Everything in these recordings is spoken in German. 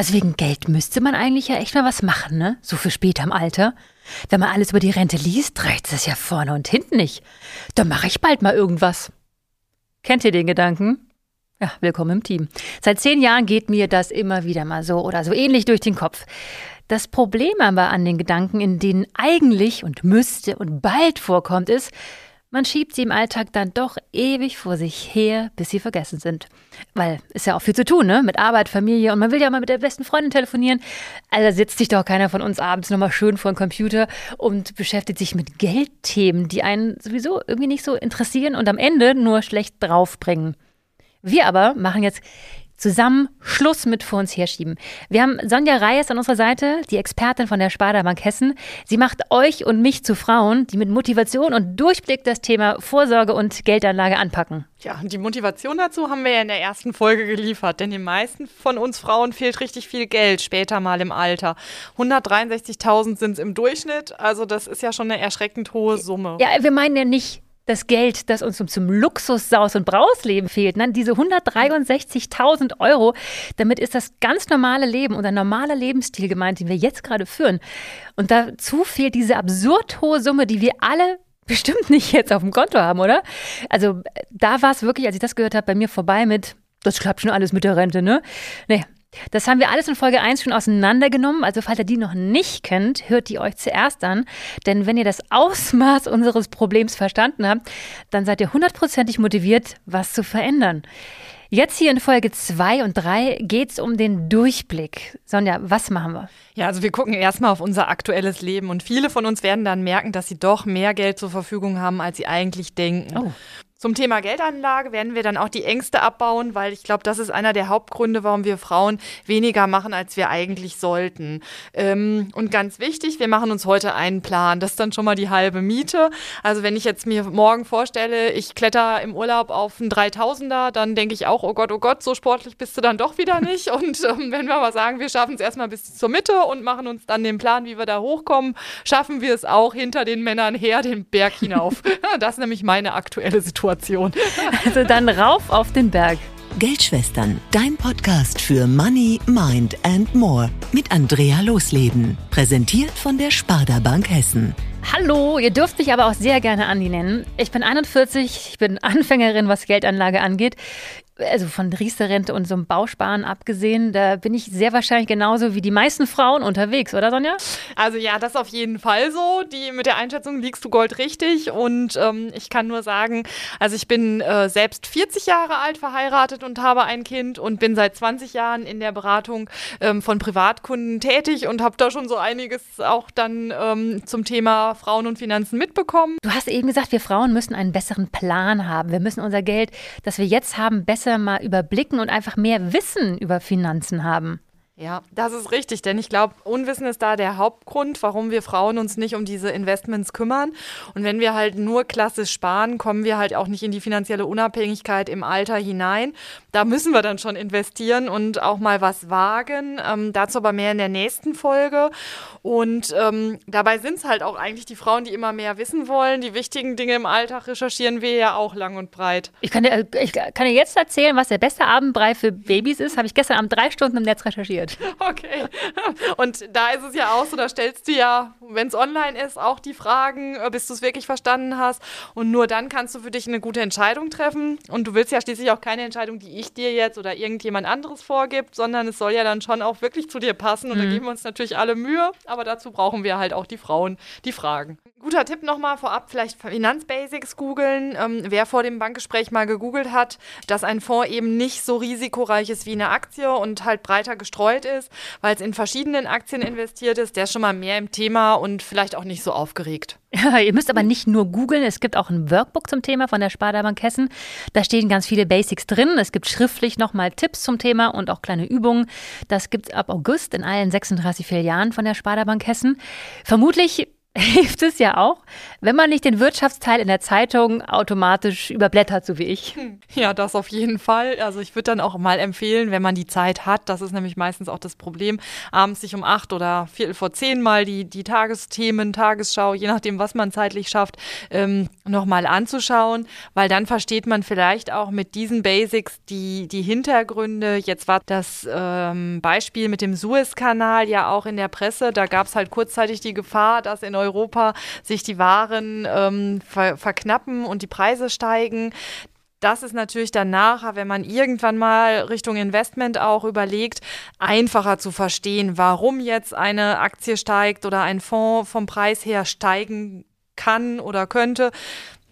Also wegen Geld müsste man eigentlich ja echt mal was machen, ne? So für später im Alter. Wenn man alles über die Rente liest, reicht es ja vorne und hinten nicht. Dann mache ich bald mal irgendwas. Kennt ihr den Gedanken? Ja, willkommen im Team. Seit 10 Jahren geht mir das immer wieder mal so oder so ähnlich durch den Kopf. Das Problem aber an den Gedanken, in denen eigentlich und müsste und bald vorkommt, ist, man schiebt sie im Alltag dann doch ewig vor sich her, bis sie vergessen sind. Weil ist ja auch viel zu tun, ne? Mit Arbeit, Familie und man will ja mal mit der besten Freundin telefonieren. Also sitzt sich doch keiner von uns abends nochmal schön vor dem Computer und beschäftigt sich mit Geldthemen, die einen sowieso irgendwie nicht so interessieren und am Ende nur schlecht draufbringen. Wir aber machen jetzt zusammen Schluss mit vor uns herschieben. Wir haben Sonja Reyes an unserer Seite, die Expertin von der Sparda-Bank Hessen. Sie macht euch und mich zu Frauen, die mit Motivation und Durchblick das Thema Vorsorge und Geldanlage anpacken. Ja, und die Motivation dazu haben wir ja in der ersten Folge geliefert, denn den meisten von uns Frauen fehlt richtig viel Geld später mal im Alter. 163.000 sind es im Durchschnitt, also das ist ja schon eine erschreckend hohe Summe. Ja, wir meinen ja nicht das Geld, das uns zum Luxus, Saus- und Brausleben fehlt, ne? Diese 163.000 Euro, damit ist das ganz normale Leben, unser normaler Lebensstil gemeint, den wir jetzt gerade führen. Und dazu fehlt diese absurd hohe Summe, die wir alle bestimmt nicht jetzt auf dem Konto haben, oder? Also da war es wirklich, als ich das gehört habe, bei mir vorbei mit, das klappt schon alles mit der Rente, ne? Nee. Das haben wir alles in Folge 1 schon auseinandergenommen, also falls ihr die noch nicht kennt, hört die euch zuerst an, denn wenn ihr das Ausmaß unseres Problems verstanden habt, dann seid ihr 100%ig motiviert, was zu verändern. Jetzt hier in Folge 2 und 3 geht es um den Durchblick. Sonja, was machen wir? Ja, also wir gucken erstmal auf unser aktuelles Leben und viele von uns werden dann merken, dass sie doch mehr Geld zur Verfügung haben, als sie eigentlich denken. Oh. Zum Thema Geldanlage werden wir dann auch die Ängste abbauen, weil ich glaube, das ist einer der Hauptgründe, warum wir Frauen weniger machen, als wir eigentlich sollten. Und ganz wichtig, wir machen uns heute einen Plan. Das ist dann schon mal die halbe Miete. Also wenn ich jetzt mir morgen vorstelle, ich kletter im Urlaub auf einen 3000er, dann denke ich auch, oh Gott, so sportlich bist du dann doch wieder nicht. Und wenn wir aber sagen, wir schaffen es erstmal bis zur Mitte und machen uns dann den Plan, wie wir da hochkommen, schaffen wir es auch hinter den Männern her, den Berg hinauf. Das ist nämlich meine aktuelle Situation. Also dann rauf auf den Berg. Geldschwestern, dein Podcast für Money, Mind and More mit Andrea Losleben. Präsentiert von der Sparda-Bank Hessen. Hallo, ihr dürft mich aber auch sehr gerne Andi nennen. Ich bin 41, ich bin Anfängerin, was Geldanlage angeht. Also von Riester-Rente und so einem Bausparen abgesehen, da bin ich sehr wahrscheinlich genauso wie die meisten Frauen unterwegs, oder Sonja? Also ja, das ist auf jeden Fall so. Mit der Einschätzung liegst du goldrichtig und ich kann nur sagen, also ich bin selbst 40 Jahre alt, verheiratet und habe ein Kind und bin seit 20 Jahren in der Beratung von Privatkunden tätig und habe da schon so einiges auch dann zum Thema Frauen und Finanzen mitbekommen. Du hast eben gesagt, wir Frauen müssen einen besseren Plan haben. Wir müssen unser Geld, das wir jetzt haben, besser mal überblicken und einfach mehr Wissen über Finanzen haben. Ja, das ist richtig, denn ich glaube, Unwissen ist da der Hauptgrund, warum wir Frauen uns nicht um diese Investments kümmern. Und wenn wir halt nur klassisch sparen, kommen wir halt auch nicht in die finanzielle Unabhängigkeit im Alter hinein. Da müssen wir dann schon investieren und auch mal was wagen. Dazu aber mehr in der nächsten Folge. Und dabei sind es halt auch eigentlich die Frauen, die immer mehr wissen wollen. Die wichtigen Dinge im Alltag recherchieren wir ja auch lang und breit. Ich kann dir jetzt erzählen, was der beste Abendbrei für Babys ist. Habe ich gestern Abend 3 Stunden im Netz recherchiert. Okay. Und da ist es ja auch so, da stellst du ja, wenn es online ist, auch die Fragen, bis du es wirklich verstanden hast. Und nur dann kannst du für dich eine gute Entscheidung treffen. Und du willst ja schließlich auch keine Entscheidung, die ich dir jetzt oder irgendjemand anderes vorgibt, sondern es soll ja dann schon auch wirklich zu dir passen. Und da geben wir uns natürlich alle Mühe. Aber dazu brauchen wir halt auch die Frauen, die fragen. Guter Tipp nochmal vorab, vielleicht Finanzbasics googeln. Wer vor dem Bankgespräch mal gegoogelt hat, dass ein Fonds eben nicht so risikoreich ist wie eine Aktie und halt breiter gestreut ist, weil es in verschiedenen Aktien investiert ist, der ist schon mal mehr im Thema und vielleicht auch nicht so aufgeregt. Ihr müsst aber nicht nur googeln, es gibt auch ein Workbook zum Thema von der Sparda-Bank Hessen. Da stehen ganz viele Basics drin. Es gibt schriftlich nochmal Tipps zum Thema und auch kleine Übungen. Das gibt es ab August in allen 36 Filialen von der Sparda-Bank Hessen. Vermutlich hilft es ja auch, wenn man nicht den Wirtschaftsteil in der Zeitung automatisch überblättert, so wie ich. Ja, das auf jeden Fall. Also ich würde dann auch mal empfehlen, wenn man die Zeit hat, das ist nämlich meistens auch das Problem, abends sich um 8 oder 9:45 mal die Tagesthemen, Tagesschau, je nachdem, was man zeitlich schafft, nochmal anzuschauen, weil dann versteht man vielleicht auch mit diesen Basics die Hintergründe. Jetzt war das Beispiel mit dem Suezkanal ja auch in der Presse, da gab es halt kurzzeitig die Gefahr, dass in Europa sich die Waren verknappen und die Preise steigen. Das ist natürlich dann nachher, wenn man irgendwann mal Richtung Investment auch überlegt, einfacher zu verstehen, warum jetzt eine Aktie steigt oder ein Fonds vom Preis her steigen kann oder könnte.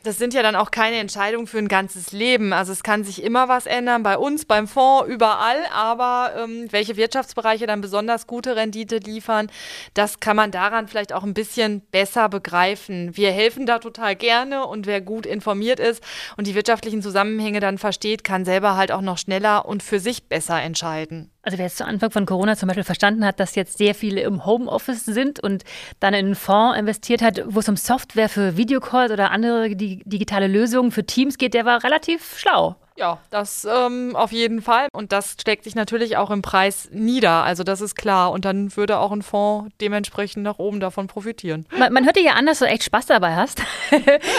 Das sind ja dann auch keine Entscheidungen für ein ganzes Leben. Also es kann sich immer was ändern, bei uns, beim Fonds, überall. Aber welche Wirtschaftsbereiche dann besonders gute Rendite liefern, das kann man daran vielleicht auch ein bisschen besser begreifen. Wir helfen da total gerne und wer gut informiert ist und die wirtschaftlichen Zusammenhänge dann versteht, kann selber halt auch noch schneller und für sich besser entscheiden. Also wer jetzt zu Anfang von Corona zum Beispiel verstanden hat, dass jetzt sehr viele im Homeoffice sind und dann in einen Fonds investiert hat, wo es um Software für Videocalls oder andere digitale Lösungen für Teams geht, der war relativ schlau. Ja, das auf jeden Fall. Und das schlägt sich natürlich auch im Preis nieder. Also das ist klar. Und dann würde auch ein Fonds dementsprend nach oben davon profitieren. Man hört dir ja an, dass du echt Spaß dabei hast.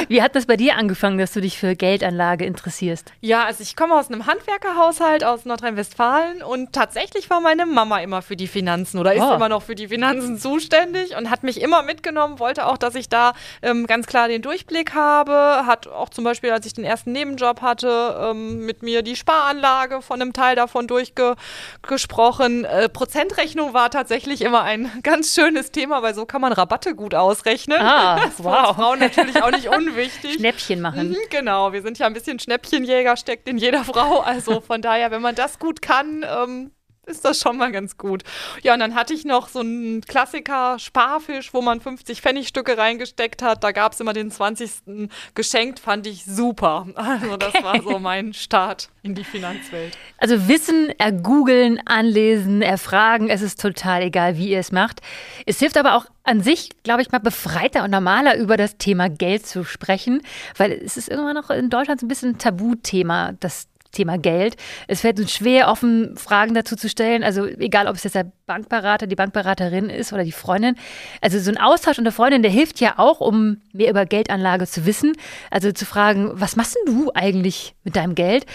Wie hat das bei dir angefangen, dass du dich für Geldanlage interessierst? Ja, also ich komme aus einem Handwerkerhaushalt aus Nordrhein-Westfalen und tatsächlich war meine Mama immer für die Finanzen oder ist immer noch für die Finanzen zuständig und hat mich immer mitgenommen, wollte auch, dass ich da ganz klar den Durchblick habe. Hat auch zum Beispiel, als ich den ersten Nebenjob hatte, mit mir die Sparanlage von einem Teil davon durchgesprochen. Prozentrechnung war tatsächlich immer ein ganz schönes Thema, weil so kann man Rabatte gut ausrechnen. Das war Frauen natürlich auch nicht unwichtig. Schnäppchen machen. Genau, wir sind ja ein bisschen Schnäppchenjäger, steckt in jeder Frau. Also von daher, wenn man das gut kann, ist das schon mal ganz gut. Ja, und dann hatte ich noch so einen Klassiker Sparfisch, wo man 50 Pfennigstücke reingesteckt hat. Da gab es immer den 20. geschenkt, fand ich super. Also das war so mein Start in die Finanzwelt. Also Wissen ergoogeln, anlesen, erfragen, es ist total egal, wie ihr es macht. Es hilft aber auch an sich, glaube ich, mal befreiter und normaler über das Thema Geld zu sprechen, weil es ist immer noch in Deutschland so ein bisschen ein Tabuthema, das Thema Geld. Es fällt uns schwer, offen Fragen dazu zu stellen. Also egal, ob es jetzt der Bankberater, die Bankberaterin ist oder die Freundin. Also so ein Austausch unter Freundin, der hilft ja auch, um mehr über Geldanlage zu wissen. Also zu fragen, was machst denn du eigentlich mit deinem Geld?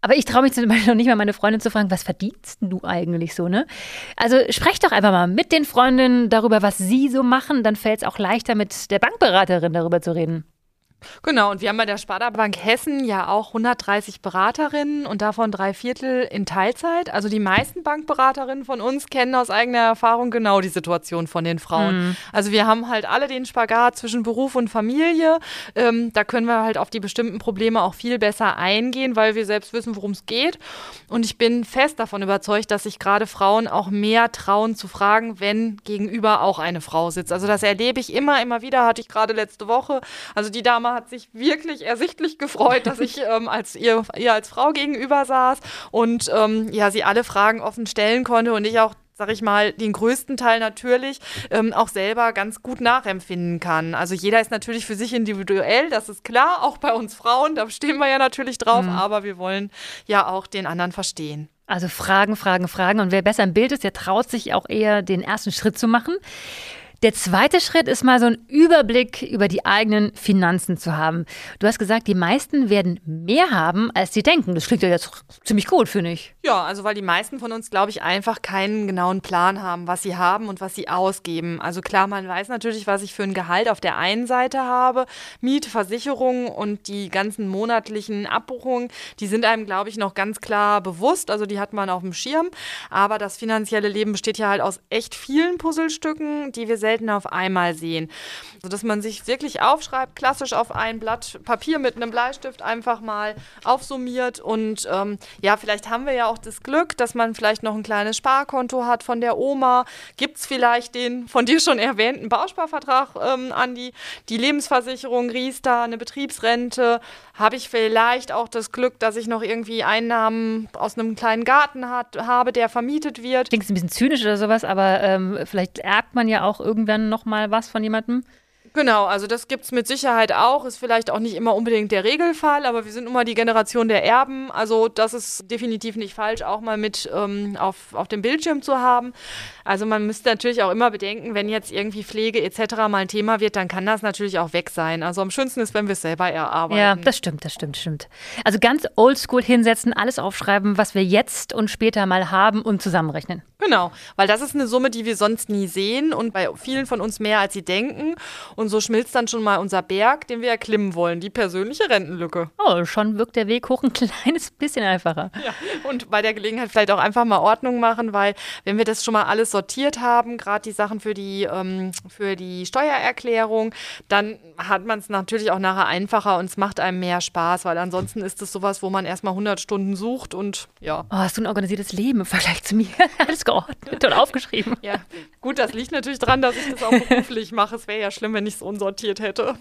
Aber ich traue mich zum Beispiel noch nicht mal, meine Freundin zu fragen, was verdienst du eigentlich so, ne? Also sprecht doch einfach mal mit den Freundinnen darüber, was sie so machen. Dann fällt es auch leichter, mit der Bankberaterin darüber zu reden. Genau, und wir haben bei der Sparda-Bank Hessen ja auch 130 Beraterinnen und davon 3/4 in Teilzeit. Also die meisten Bankberaterinnen von uns kennen aus eigener Erfahrung genau die Situation von den Frauen. Mhm. Also wir haben halt alle den Spagat zwischen Beruf und Familie. Da können wir halt auf die bestimmten Probleme auch viel besser eingehen, weil wir selbst wissen, worum es geht. Und ich bin fest davon überzeugt, dass sich gerade Frauen auch mehr trauen zu fragen, wenn gegenüber auch eine Frau sitzt. Also das erlebe ich immer wieder, hatte ich gerade letzte Woche. Also die Dame hat sich wirklich ersichtlich gefreut, dass ich ihr als Frau gegenüber saß und sie alle Fragen offen stellen konnte und ich auch, sag ich mal, den größten Teil natürlich auch selber ganz gut nachempfinden kann. Also jeder ist natürlich für sich individuell, das ist klar, auch bei uns Frauen, da stehen wir ja natürlich drauf, aber wir wollen ja auch den anderen verstehen. Also Fragen, Fragen, Fragen und wer besser im Bild ist, der traut sich auch eher, den ersten Schritt zu machen. Der zweite Schritt ist mal so ein Überblick über die eigenen Finanzen zu haben. Du hast gesagt, die meisten werden mehr haben, als sie denken. Das klingt ja jetzt ziemlich gut, finde ich. Ja, also weil die meisten von uns, glaube ich, einfach keinen genauen Plan haben, was sie haben und was sie ausgeben. Also klar, man weiß natürlich, was ich für ein Gehalt auf der einen Seite habe. Miete, Versicherungen und die ganzen monatlichen Abbuchungen, die sind einem, glaube ich, noch ganz klar bewusst. Also die hat man auf dem Schirm. Aber das finanzielle Leben besteht ja halt aus echt vielen Puzzlestücken, die wir selten auf einmal sehen. Also, dass man sich wirklich aufschreibt, klassisch auf ein Blatt Papier mit einem Bleistift einfach mal aufsummiert und vielleicht haben wir ja auch das Glück, dass man vielleicht noch ein kleines Sparkonto hat von der Oma. Gibt es vielleicht den von dir schon erwähnten Bausparvertrag, Andi, die Lebensversicherung, Riester, eine Betriebsrente? Habe ich vielleicht auch das Glück, dass ich noch irgendwie Einnahmen aus einem kleinen Garten habe, der vermietet wird? Klingt ein bisschen zynisch oder sowas, aber vielleicht erbt man ja auch irgendwie irgendwann nochmal was von jemandem? Genau, also das gibt es mit Sicherheit auch, ist vielleicht auch nicht immer unbedingt der Regelfall, aber wir sind nun mal die Generation der Erben, also das ist definitiv nicht falsch, auch mal mit auf dem Bildschirm zu haben. Also man müsste natürlich auch immer bedenken, wenn jetzt irgendwie Pflege etc. mal ein Thema wird, dann kann das natürlich auch weg sein. Also am schönsten ist, wenn wir es selber erarbeiten. Ja, das stimmt. Also ganz oldschool hinsetzen, alles aufschreiben, was wir jetzt und später mal haben und zusammenrechnen. Genau, weil das ist eine Summe, die wir sonst nie sehen und bei vielen von uns mehr, als sie denken. Und so schmilzt dann schon mal unser Berg, den wir erklimmen wollen, die persönliche Rentenlücke. Oh, schon wirkt der Weg hoch ein kleines bisschen einfacher. Ja, und bei der Gelegenheit vielleicht auch einfach mal Ordnung machen, weil wenn wir das schon mal alles sortiert haben, gerade die Sachen für die Steuererklärung, dann hat man es natürlich auch nachher einfacher und es macht einem mehr Spaß, weil ansonsten ist es sowas, wo man erstmal 100 Stunden sucht und ja. Oh, hast du ein organisiertes Leben im Vergleich zu mir. Alles geordnet und aufgeschrieben. Ja, gut, das liegt natürlich dran, dass ich das auch beruflich mache. Es wäre ja schlimm, wenn ich es unsortiert hätte.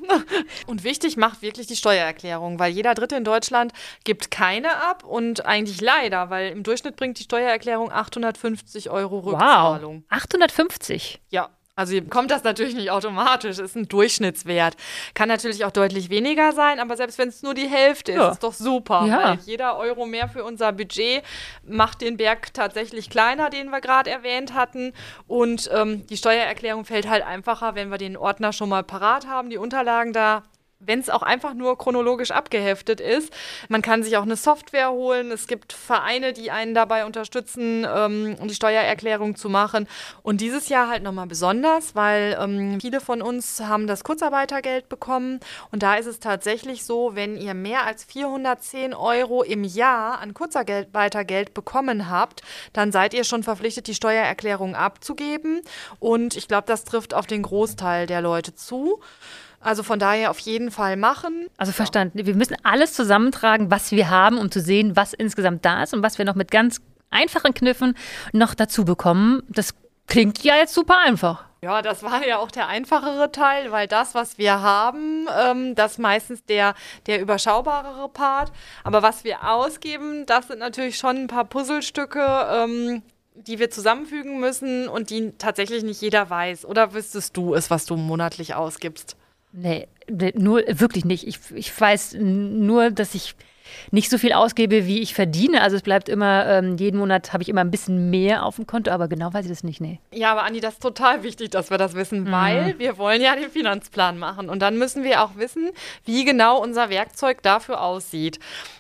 Und wichtig macht wirklich die Steuererklärung, weil jeder Dritte in Deutschland gibt keine ab und eigentlich leider, weil im Durchschnitt bringt die Steuererklärung 850 € Rückzahlung. Wow, 850? Ja. Also kommt das natürlich nicht automatisch, ist ein Durchschnittswert. Kann natürlich auch deutlich weniger sein, aber selbst wenn es nur die Hälfte ist, ist doch super. Ja. Weil jeder Euro mehr für unser Budget macht den Berg tatsächlich kleiner, den wir gerade erwähnt hatten. Und die Steuererklärung fällt halt einfacher, wenn wir den Ordner schon mal parat haben, die Unterlagen da. Wenn es auch einfach nur chronologisch abgeheftet ist. Man kann sich auch eine Software holen. Es gibt Vereine, die einen dabei unterstützen, die Steuererklärung zu machen. Und dieses Jahr halt nochmal besonders, weil viele von uns haben das Kurzarbeitergeld bekommen. Und da ist es tatsächlich so, wenn ihr mehr als 410 € im Jahr an Kurzarbeitergeld bekommen habt, dann seid ihr schon verpflichtet, die Steuererklärung abzugeben. Und ich glaube, das trifft auf den Großteil der Leute zu. Also von daher auf jeden Fall machen. Also verstanden. Wir müssen alles zusammentragen, was wir haben, um zu sehen, was insgesamt da ist und was wir noch mit ganz einfachen Kniffen noch dazu bekommen. Das klingt ja jetzt super einfach. Ja, das war ja auch der einfachere Teil, weil das, was wir haben, das ist meistens der überschaubarere Part. Aber was wir ausgeben, das sind natürlich schon ein paar Puzzlestücke, die wir zusammenfügen müssen und die tatsächlich nicht jeder weiß. Oder wüsstest du es, was du monatlich ausgibst? Nee, nur wirklich nicht. Ich weiß nur, dass ich nicht so viel ausgebe, wie ich verdiene. Also es bleibt immer, jeden Monat habe ich immer ein bisschen mehr auf dem Konto, aber genau weiß ich das nicht, nee. Ja, aber Andi, das ist total wichtig, dass wir das wissen, weil wir wollen ja den Finanzplan machen. Und dann müssen wir auch wissen, wie genau unser Werkzeug dafür aussieht.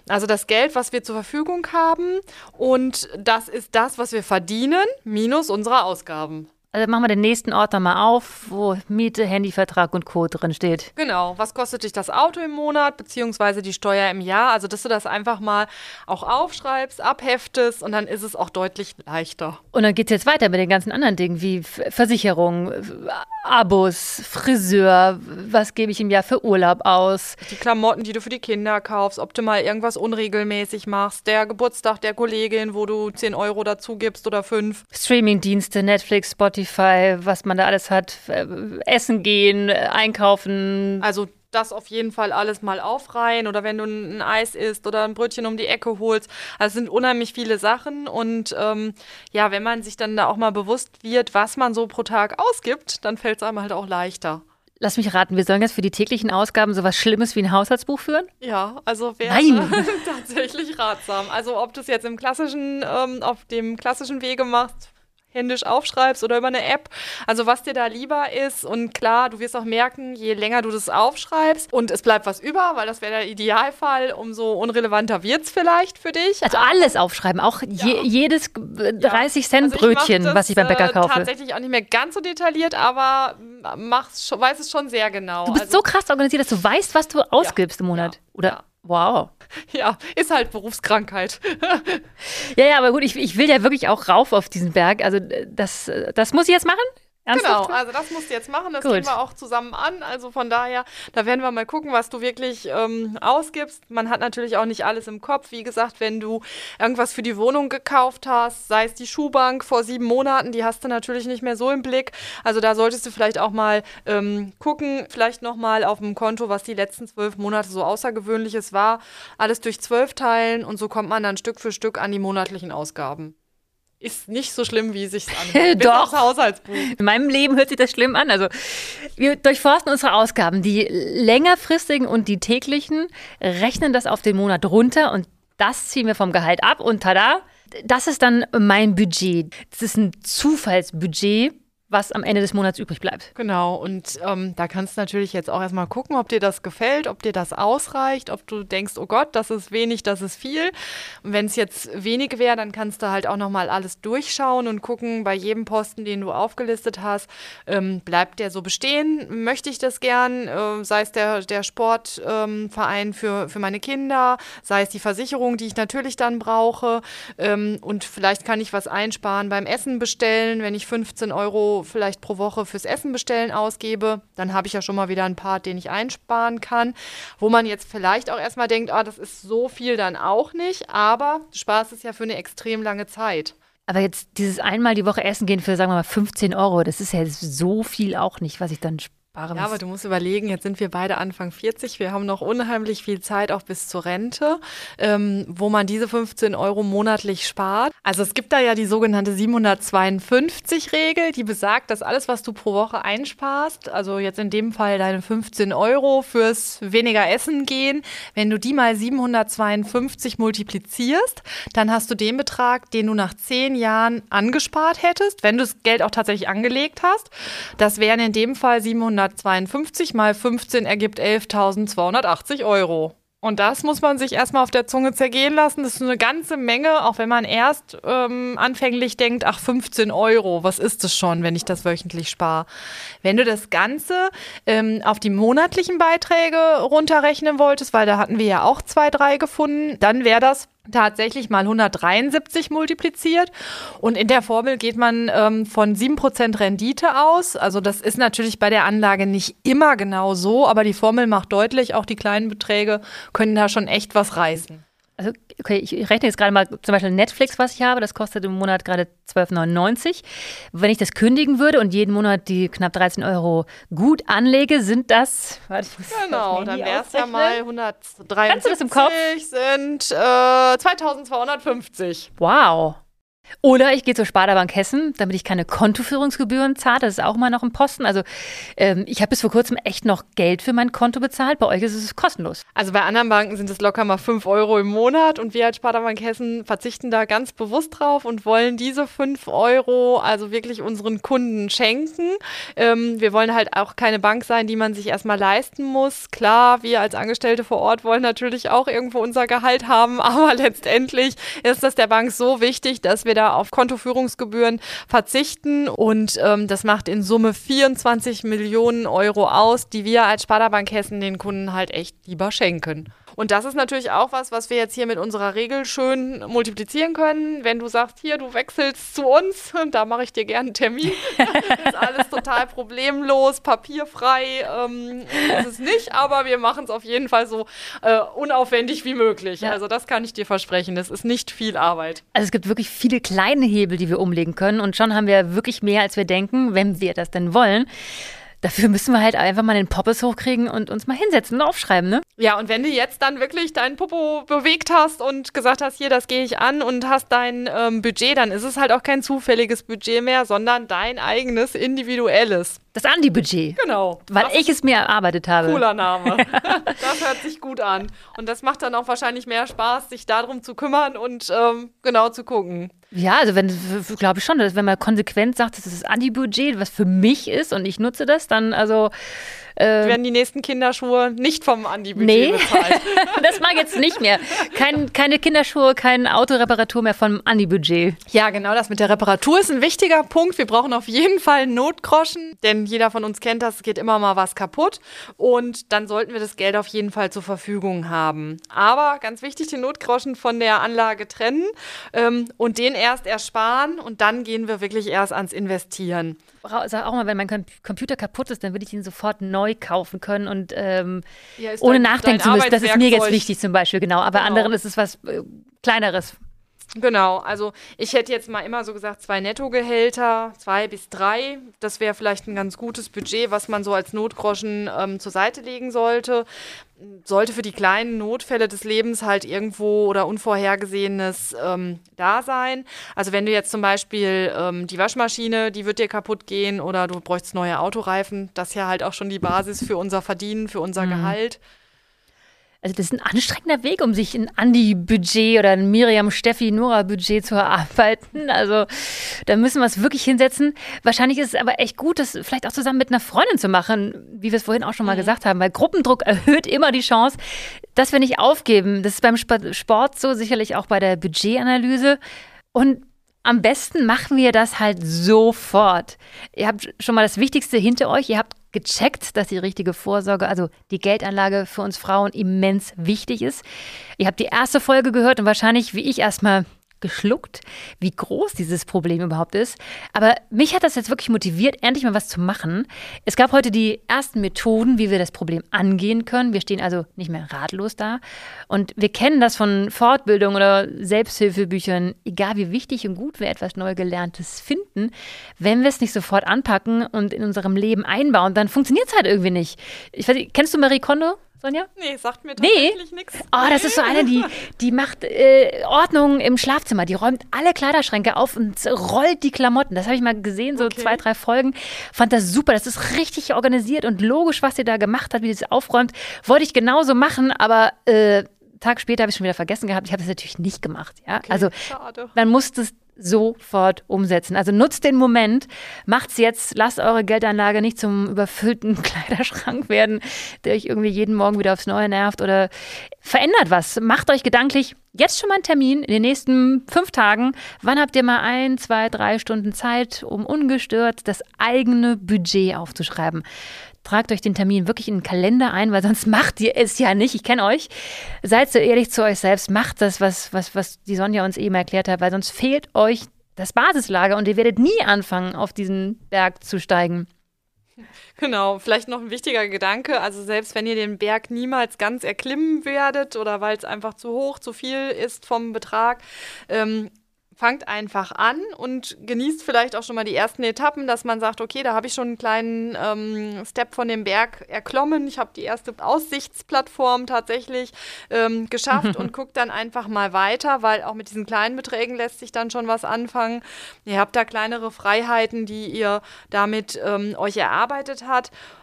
Also das Geld, was wir zur Verfügung haben und das ist das, was wir verdienen, minus unsere Ausgaben. Also machen wir den nächsten Ordner mal auf, wo Miete, Handyvertrag und Co. drin steht. Genau. Was kostet dich das Auto im Monat beziehungsweise die Steuer im Jahr? Also, dass du das einfach mal auch aufschreibst, abheftest und dann ist es auch deutlich leichter. Und dann geht es jetzt weiter mit den ganzen anderen Dingen wie Versicherung, Abos, Friseur, was gebe ich im Jahr für Urlaub aus? Die Klamotten, die du für die Kinder kaufst, ob du mal irgendwas unregelmäßig machst, der Geburtstag der Kollegin, wo du 10 € dazu gibst oder 5. Streamingdienste, Netflix, Spotify. Was man da alles hat, essen gehen, einkaufen. Also das auf jeden Fall alles mal aufreihen oder wenn du ein Eis isst oder ein Brötchen um die Ecke holst. Also es sind unheimlich viele Sachen und ja, wenn man sich dann da auch mal bewusst wird, was man so pro Tag ausgibt, dann fällt es einem halt auch leichter. Lass mich raten, wir sollen jetzt für die täglichen Ausgaben sowas Schlimmes wie ein Haushaltsbuch führen? Ja, also wäre tatsächlich ratsam. Also ob du es jetzt im klassischen, auf dem klassischen Wege machst, händisch aufschreibst oder über eine App. Also was dir da lieber ist und klar, du wirst auch merken, je länger du das aufschreibst und es bleibt was über, weil das wäre der Idealfall, umso unrelevanter wird es vielleicht für dich. Also alles aufschreiben, auch jedes 30-Cent-Brötchen, also was ich beim Bäcker kaufe. Tatsächlich auch nicht mehr ganz so detailliert, aber weiß es schon sehr genau. Du bist so krass organisiert, dass du weißt, was du ausgibst im Monat. Ja, oder? Ja. Wow. Ja, ist halt Berufskrankheit. Ja, aber gut, ich will ja wirklich auch rauf auf diesen Berg. Also das muss ich jetzt machen? Ernsthaft? Genau, also das musst du jetzt machen, das gehen wir auch zusammen an. Also von daher, da werden wir mal gucken, was du wirklich ausgibst. Man hat natürlich auch nicht alles im Kopf. Wie gesagt, wenn du irgendwas für die Wohnung gekauft hast, sei es die Schuhbank vor 7 Monaten, die hast du natürlich nicht mehr so im Blick. Also da solltest du vielleicht auch mal gucken, vielleicht nochmal auf dem Konto, was die letzten 12 Monate so Außergewöhnliches war. Alles durch 12 teilen und so kommt man dann Stück für Stück an die monatlichen Ausgaben. ist nicht so schlimm, wie es sich anhört. Doch. Das Haushaltsbuch. In meinem Leben hört sich das schlimm an. Also wir durchforsten unsere Ausgaben. Die längerfristigen und die täglichen, rechnen das auf den Monat runter und das ziehen wir vom Gehalt ab und tada, das ist dann mein Budget. Das ist ein Zufallsbudget, was am Ende des Monats übrig bleibt. Genau, und da kannst du natürlich jetzt auch erstmal gucken, ob dir das gefällt, ob dir das ausreicht, ob du denkst, oh Gott, das ist wenig, das ist viel. Und wenn es jetzt wenig wäre, dann kannst du halt auch nochmal alles durchschauen und gucken, bei jedem Posten, den du aufgelistet hast, bleibt der so bestehen? Möchte ich das gern? Sei es der Sportverein für meine Kinder, sei es die Versicherung, die ich natürlich dann brauche. Und vielleicht kann ich was einsparen beim Essen bestellen, wenn ich 15 € vielleicht pro Woche fürs Essen bestellen ausgebe, dann habe ich ja schon mal wieder einen Part, den ich einsparen kann, wo man jetzt vielleicht auch erstmal denkt, ah, das ist so viel dann auch nicht, aber Spaß ist ja für eine extrem lange Zeit. Aber jetzt dieses einmal die Woche essen gehen für, sagen wir mal, 15 €, das ist ja so viel auch nicht, was ich dann spare. Ja, aber du musst überlegen, jetzt sind wir beide Anfang 40, wir haben noch unheimlich viel Zeit, auch bis zur Rente, wo man diese 15 € monatlich spart. Also es gibt da ja die sogenannte 752-Regel, die besagt, dass alles, was du pro Woche einsparst, also jetzt in dem Fall deine 15 € fürs weniger Essen gehen, wenn du die mal 752 multiplizierst, dann hast du den Betrag, den du nach 10 Jahren angespart hättest, wenn du das Geld auch tatsächlich angelegt hast. Das wären in dem Fall 752 mal 15 ergibt 11.280 €. Und das muss man sich erstmal auf der Zunge zergehen lassen. Das ist eine ganze Menge, auch wenn man erst anfänglich denkt, ach 15 €, was ist das schon, wenn ich das wöchentlich spare? Wenn du das Ganze auf die monatlichen Beiträge runterrechnen wolltest, weil da hatten wir ja auch 2, 3 gefunden, dann wäre das tatsächlich mal 173 multipliziert und in der Formel geht man von 7% Rendite aus. Also das ist natürlich bei der Anlage nicht immer genau so, aber die Formel macht deutlich, auch die kleinen Beträge können da schon echt was reißen. Also okay, ich rechne jetzt gerade mal zum Beispiel Netflix, was ich habe, das kostet im Monat gerade 12,99 €. Wenn ich das kündigen würde und jeden Monat die knapp 13 € gut anlege, sind das, warte, ich muss genau, dann wäre es ja mal 173 sind 2.250. Wow. Oder ich gehe zur Sparda-Bank Hessen, damit ich keine Kontoführungsgebühren zahle. Das ist auch mal noch ein Posten. Also ich habe bis vor kurzem echt noch Geld für mein Konto bezahlt. Bei euch ist es kostenlos. Also bei anderen Banken sind es locker mal 5 € im Monat. Und wir als Sparda-Bank Hessen verzichten da ganz bewusst drauf und wollen diese 5 € also wirklich unseren Kunden schenken. Wir wollen halt auch keine Bank sein, die man sich erstmal leisten muss. Klar, wir als Angestellte vor Ort wollen natürlich auch irgendwo unser Gehalt haben. Aber letztendlich ist das der Bank so wichtig, dass wir da auf Kontoführungsgebühren verzichten und das macht in Summe 24 Millionen € aus, die wir als Sparda-Bank Hessen den Kunden halt echt lieber schenken. Und das ist natürlich auch was wir jetzt hier mit unserer Regel schön multiplizieren können. Wenn du sagst, hier, du wechselst zu uns, da mache ich dir gerne einen Termin. Ist alles total problemlos, papierfrei, ist es nicht, aber wir machen es auf jeden Fall so unaufwendig wie möglich. Ja. Also das kann ich dir versprechen, das ist nicht viel Arbeit. Also es gibt wirklich viele kleine Hebel, die wir umlegen können und schon haben wir wirklich mehr, als wir denken, wenn wir das denn wollen. Dafür müssen wir halt einfach mal den Poppes hochkriegen und uns mal hinsetzen und aufschreiben, ne? Ja, und wenn du jetzt dann wirklich deinen Popo bewegt hast und gesagt hast, hier, das gehe ich an und hast dein Budget, dann ist es halt auch kein zufälliges Budget mehr, sondern dein eigenes, individuelles. Das Andi-Budget. Genau. Weil ich es mir erarbeitet habe. Cooler Name. Das hört sich gut an. Und das macht dann auch wahrscheinlich mehr Spaß, sich darum zu kümmern und genau zu gucken. Ja, also glaube ich schon, dass wenn man konsequent sagt, das ist das Andi-Budget, was für mich ist und ich nutze das, dann also... Werden die nächsten Kinderschuhe nicht vom Andi-Budget bezahlt. Das mag jetzt nicht mehr. Keine Kinderschuhe, keine Autoreparatur mehr vom Andi-Budget. Ja, genau, das mit der Reparatur ist ein wichtiger Punkt. Wir brauchen auf jeden Fall einen Notgroschen, denn jeder von uns kennt das, es geht immer mal was kaputt und dann sollten wir das Geld auf jeden Fall zur Verfügung haben. Aber ganz wichtig, den Notgroschen von der Anlage trennen und den erst ersparen und dann gehen wir wirklich erst ans Investieren. Sag auch mal, wenn mein Computer kaputt ist, dann würde ich ihn sofort neu kaufen können und ohne nachdenken zu müssen. Das ist mir jetzt wichtig zum Beispiel, genau. Aber anderen ist es was Kleineres. Genau, also ich hätte jetzt mal immer so gesagt, 2 Nettogehälter, 2 bis 3. Das wäre vielleicht ein ganz gutes Budget, was man so als Notgroschen zur Seite legen sollte. Sollte für die kleinen Notfälle des Lebens halt irgendwo oder Unvorhergesehenes da sein. Also wenn du jetzt zum Beispiel die Waschmaschine, die wird dir kaputt gehen oder du bräuchst neue Autoreifen, das ist ja halt auch schon die Basis für unser Verdienen, für unser Gehalt. Also das ist ein anstrengender Weg, um sich ein Andi-Budget oder ein Miriam-Steffi-Nora-Budget zu erarbeiten. Also da müssen wir es wirklich hinsetzen. Wahrscheinlich ist es aber echt gut, das vielleicht auch zusammen mit einer Freundin zu machen, wie wir es vorhin auch schon mal gesagt haben, weil Gruppendruck erhöht immer die Chance, dass wir nicht aufgeben. Das ist beim Sport so, sicherlich auch bei der Budgetanalyse. Und am besten machen wir das halt sofort. Ihr habt schon mal das Wichtigste hinter euch. Ihr habt gecheckt, dass die richtige Vorsorge, also die Geldanlage für uns Frauen immens wichtig ist. Ihr habt die erste Folge gehört und wahrscheinlich, wie ich, erstmal geschluckt, wie groß dieses Problem überhaupt ist. Aber mich hat das jetzt wirklich motiviert, endlich mal was zu machen. Es gab heute die ersten Methoden, wie wir das Problem angehen können. Wir stehen also nicht mehr ratlos da. Und wir kennen das von Fortbildung oder Selbsthilfebüchern. Egal wie wichtig und gut wir etwas Neugelerntes finden, wenn wir es nicht sofort anpacken und in unserem Leben einbauen, dann funktioniert es halt irgendwie nicht. Ich weiß nicht, kennst du Marie Kondo? Sonja? Nee, sagt mir tatsächlich nichts. Oh, das ist so eine, die macht Ordnung im Schlafzimmer. Die räumt alle Kleiderschränke auf und rollt die Klamotten. Das habe ich mal gesehen, so okay. 2, 3 Folgen. Fand das super. Das ist richtig organisiert und logisch, was sie da gemacht hat, wie sie es aufräumt. Wollte ich genauso machen, aber einen Tag später habe ich schon wieder vergessen gehabt. Ich habe das natürlich nicht gemacht. Ja? Okay, also schade. Man muss das sofort umsetzen. Also nutzt den Moment, macht's jetzt, lasst eure Geldanlage nicht zum überfüllten Kleiderschrank werden, der euch irgendwie jeden Morgen wieder aufs Neue nervt oder verändert was. Macht euch gedanklich jetzt schon mal einen Termin in den nächsten 5 Tagen. Wann habt ihr mal 1, 2, 3 Stunden Zeit, um ungestört das eigene Budget aufzuschreiben? Tragt euch den Termin wirklich in den Kalender ein, weil sonst macht ihr es ja nicht. Ich kenne euch. Seid so ehrlich zu euch selbst. Macht das, was die Sonja uns eben erklärt hat, weil sonst fehlt euch das Basislager und ihr werdet nie anfangen, auf diesen Berg zu steigen. Genau, vielleicht noch ein wichtiger Gedanke, also selbst wenn ihr den Berg niemals ganz erklimmen werdet oder weil es einfach zu hoch, zu viel ist vom Betrag, fangt einfach an und genießt vielleicht auch schon mal die ersten Etappen, dass man sagt, okay, da habe ich schon einen kleinen Step von dem Berg erklommen. Ich habe die erste Aussichtsplattform tatsächlich geschafft und guckt dann einfach mal weiter, weil auch mit diesen kleinen Beträgen lässt sich dann schon was anfangen. Ihr habt da kleinere Freiheiten, die ihr damit euch erarbeitet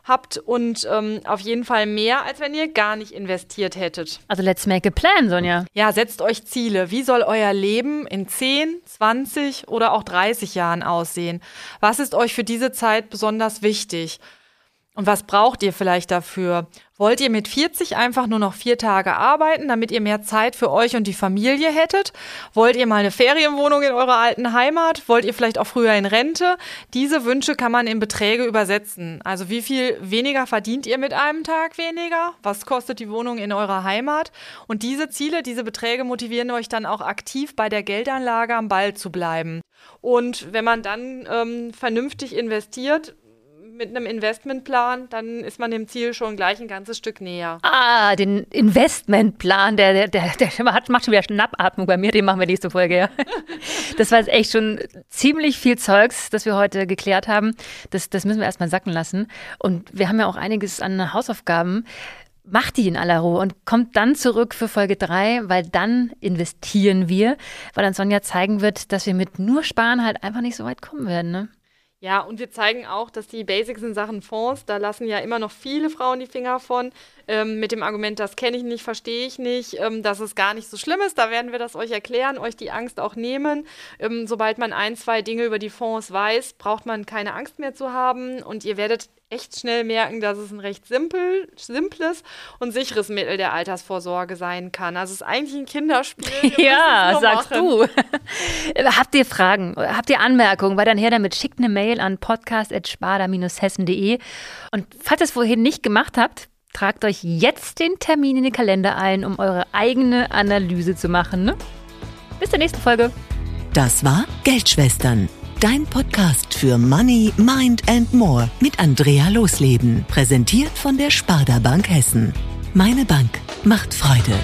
habt und auf jeden Fall mehr, als wenn ihr gar nicht investiert hättet. Also let's make a plan, Sonja. Ja, setzt euch Ziele. Wie soll euer Leben in 10, 20 oder auch 30 Jahren aussehen? Was ist euch für diese Zeit besonders wichtig? Und was braucht ihr vielleicht dafür? Wollt ihr mit 40 einfach nur noch 4 Tage arbeiten, damit ihr mehr Zeit für euch und die Familie hättet? Wollt ihr mal eine Ferienwohnung in eurer alten Heimat? Wollt ihr vielleicht auch früher in Rente? Diese Wünsche kann man in Beträge übersetzen. Also wie viel weniger verdient ihr mit einem Tag weniger? Was kostet die Wohnung in eurer Heimat? Und diese Ziele, diese Beträge motivieren euch dann auch aktiv bei der Geldanlage am Ball zu bleiben. Und wenn man dann vernünftig investiert, mit einem Investmentplan, dann ist man dem Ziel schon gleich ein ganzes Stück näher. Ah, den Investmentplan, der macht schon wieder Schnappatmung bei mir, den machen wir nächste Folge, ja. Das war jetzt echt schon ziemlich viel Zeugs, das wir heute geklärt haben. Das müssen wir erstmal sacken lassen. Und wir haben ja auch einiges an Hausaufgaben. Macht die in aller Ruhe und kommt dann zurück für Folge 3, weil dann investieren wir, weil dann Sonja zeigen wird, dass wir mit nur Sparen halt einfach nicht so weit kommen werden, ne? Ja, und wir zeigen auch, dass die Basics in Sachen Fonds, da lassen ja immer noch viele Frauen die Finger von, mit dem Argument, das kenne ich nicht, verstehe ich nicht, dass es gar nicht so schlimm ist, da werden wir das euch erklären, euch die Angst auch nehmen. Sobald man 1, 2 Dinge über die Fonds weiß, braucht man keine Angst mehr zu haben und ihr werdet echt schnell merken, dass es ein recht simples und sicheres Mittel der Altersvorsorge sein kann. Also es ist eigentlich ein Kinderspiel. Ja, sagst du. Habt ihr Fragen? Habt ihr Anmerkungen? Weil dann her damit, schickt eine Mail an podcast@sparda-hessen.de. Und falls ihr es vorhin nicht gemacht habt, tragt euch jetzt den Termin in den Kalender ein, um eure eigene Analyse zu machen. Ne? Bis zur nächsten Folge. Das war Geldschwestern. Dein Podcast für Money, Mind and More mit Andrea Losleben. Präsentiert von der Sparda-Bank Hessen. Meine Bank macht Freude.